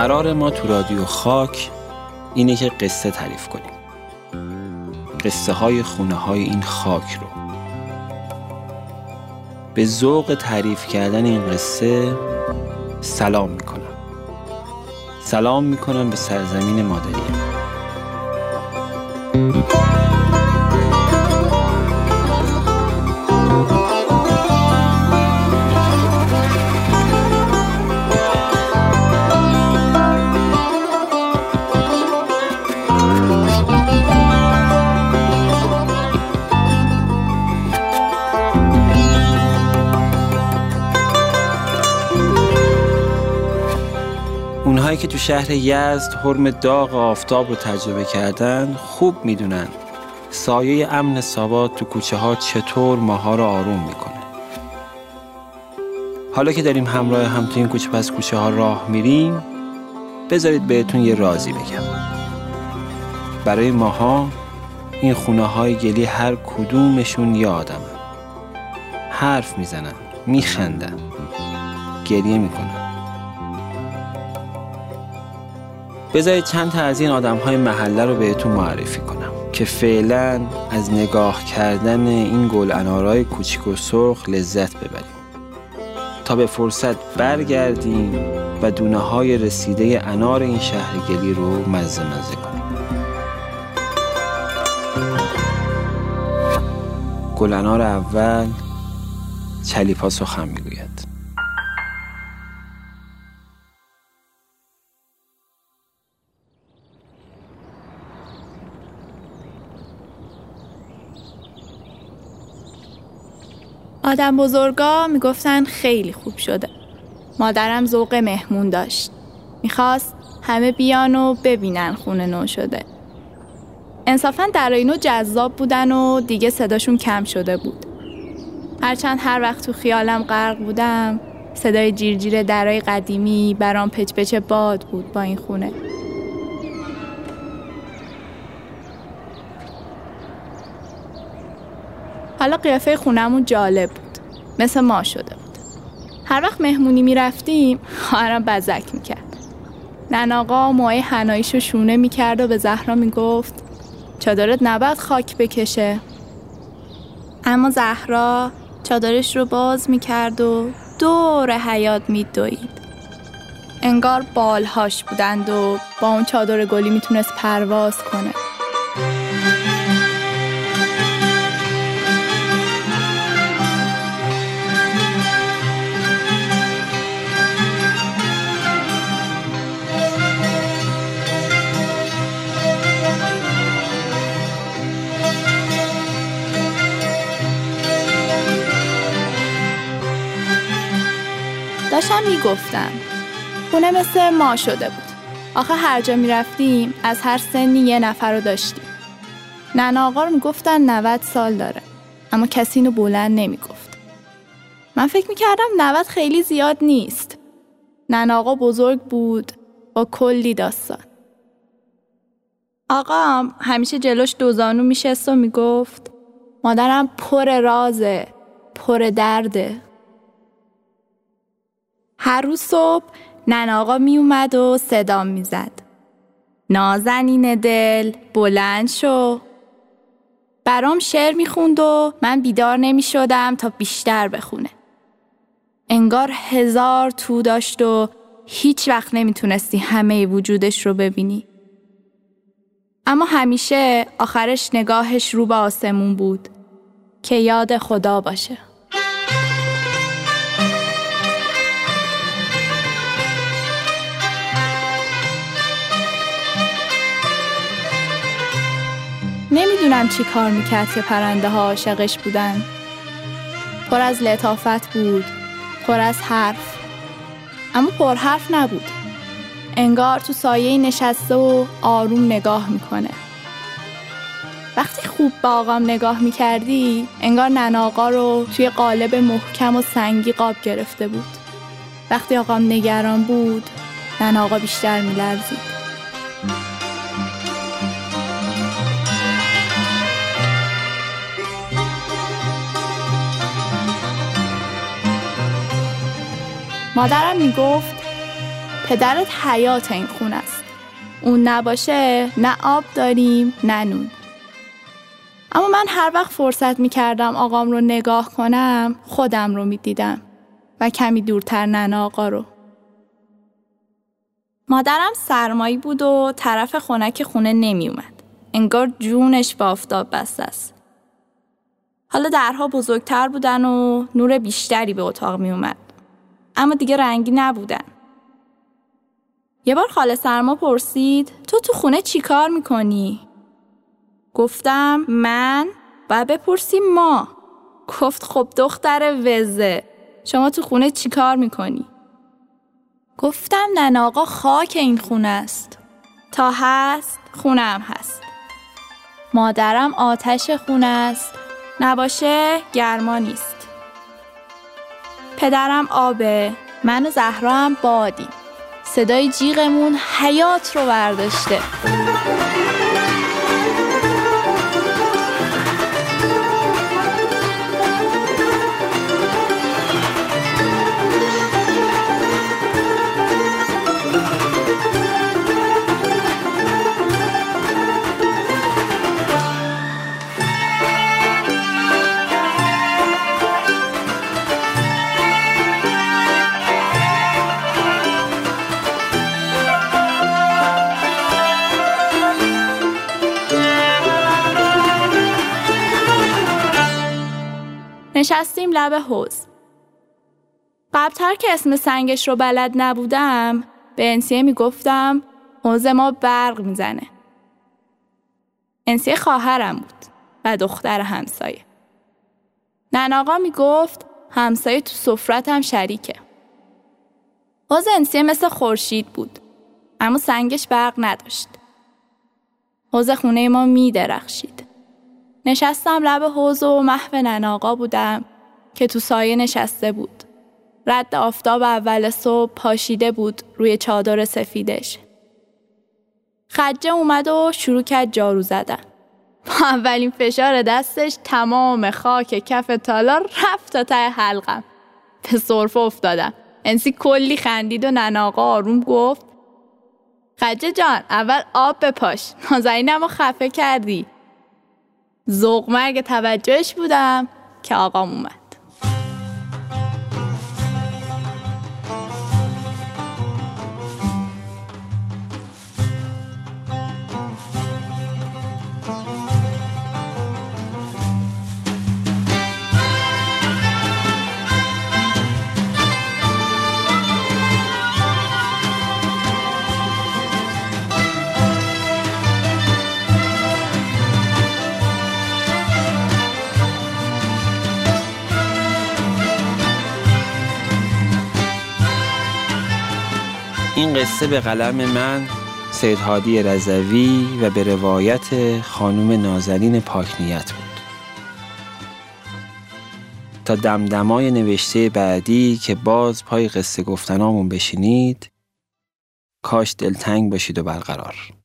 قرار ما تو رادیو خاک اینه که قصه تعریف کنیم. قصه های خونه های این خاک رو. به ذوق تعریف کردن این قصه سلام میکنم. سلام میکنم به سرزمین مادریم. اونهایی که تو شهر یزد حرم داغ آفتاب رو تجربه کردن خوب میدونن سایه امن ثابت تو کوچه ها چطور ماها رو آروم میکنه. حالا که داریم همراه هم تو این کوچه پس کوچه ها راه میریم، بذارید بهتون یه رازی بگم. برای ماها این خونه های گلی هر کدومشون یه آدمن. حرف میزنن، میخندن، گریه میکنن. بذارید چند تا از این آدم‌های محله رو بهتون معرفی کنم که فعلاً از نگاه کردن این گل انارای کوچیک و سرخ لذت ببریم تا به فرصت برگردیم و دونه‌های رسیده انار این شهر گلی رو مزه کنیم. گل انار اول، چلیپا سخن میگوید. آدم بزرگا میگفتن خیلی خوب شده. مادرم ذوق مهمون داشت. میخواست همه بیان و ببینن خونه نو شده. انصافاً درای نو جذاب بودن و دیگه صداشون کم شده بود. هرچند هر وقت تو خیالم غرق بودم، صدای جیرجیر درای قدیمی برام پچپچ باد بود با این خونه. حالا قیافه خونمون جالب بود. مثل ما شده بود. هر وقت مهمونی میرفتیم، خواهرم بزک میکرد. نن آقا موهای حناییشو شونه میکرد و به زهرا میگفت چادرت نباید خاک بکشه. اما زهرا چادرش رو باز میکرد و دور حیاط میدوید. انگار بالهاش بودند و با اون چادر گلی میتونست پرواز کنه. داشتم میگفتم خونه مثل ما شده بود. آخه هر جا میرفتیم از هر سنی یه نفر رو داشتیم. نن آقا رو میگفتن 90 سال داره، اما کسی اینو بلند نمیگفت. من فکر میکردم 90 خیلی زیاد نیست. نن آقا بزرگ بود با کلی داستان. آقام همیشه جلوش دوزانو میشست و میگفت مادرم پر رازه، پر درده. هر روز صبح نن آقا می اومد و صدام می زد. نازنین دل بلند شو. برام شعر می خوند و من بیدار نمی شدم تا بیشتر بخونه. انگار 1000 تو داشت و هیچ وقت نمی تونستی همه وجودش رو ببینی. اما همیشه آخرش نگاهش رو به آسمون بود که یاد خدا باشه. نمیدونم چی کار میکرد که پرنده ها عاشقش بودن. پر از لطافت بود، پر از حرف، اما پر حرف نبود. انگار تو سایه نشسته و آروم نگاه میکنه. وقتی خوب با آقام نگاه میکردی، انگار نن آقا رو توی قالب محکم و سنگی قاب گرفته بود. وقتی آقام نگران بود، نن آقا بیشتر میلرزید. مادرم میگفت پدرت حیات این خونه است. اون نباشه نه آب داریم نه نون. اما من هر وقت فرصت می‌کردم آقام رو نگاه کنم، خودم رو می‌دیدم و کمی دورتر ننه آقا رو. مادرم سرمایی بود و طرف خنک خونه نمی اومد. انگار جونش با آفتاب بسته است. حالا درها بزرگتر بودن و نور بیشتری به اتاق می اومد. اما دیگه رنگی نبودن. یه بار خاله سرما پرسید تو خونه چی کار میکنی؟ گفتم من؟ و بپرسی ما. گفت خب دختر وزه، شما تو خونه چی کار میکنی؟ گفتم ننه آقا خاک این خونه است. تا هست خونه هم هست. مادرم آتش خونه است. نباشه گرما نیست. پدرم آبه. من و زهرا هم بادیم. صدای جیغمون حیات رو برداشته. نشستیم لب حوض. قبل‌تر که اسم سنگش رو بلد نبودم به انسیه می گفتم حوض ما برق می زنه. انسیه خواهرم بود و دختر همسایه. نن آقا می گفت همسایه تو سفرت هم شریکه. حوض انسیه مثل خورشید بود اما سنگش برق نداشت. حوض خونه ما می درخشید. نشستم لب حوض و محو ننه آقا بودم که تو سایه نشسته بود. رد آفتاب اول صبح پاشیده بود روی چادر سفیدش. خجه اومد و شروع کرد جارو زدن. با اولین فشار دستش تمام خاک کف تالار رفت تا ته حلقم. به سرفه افتادم. انسی کلی خندید و ننه آقا آروم گفت خجه جان اول آب بپاش، نازنینم رو خفه کردی. ذوق مرگ توجهش بودم که آقام اومد. این قصه به قلم من سید هادی رزوی و به روایت خانم نازلین پاکنیت بود. تا دمدمای نوشته بعدی که باز پای قصه گفتنامون بشینید، کاش دلتنگ باشید و برقرار.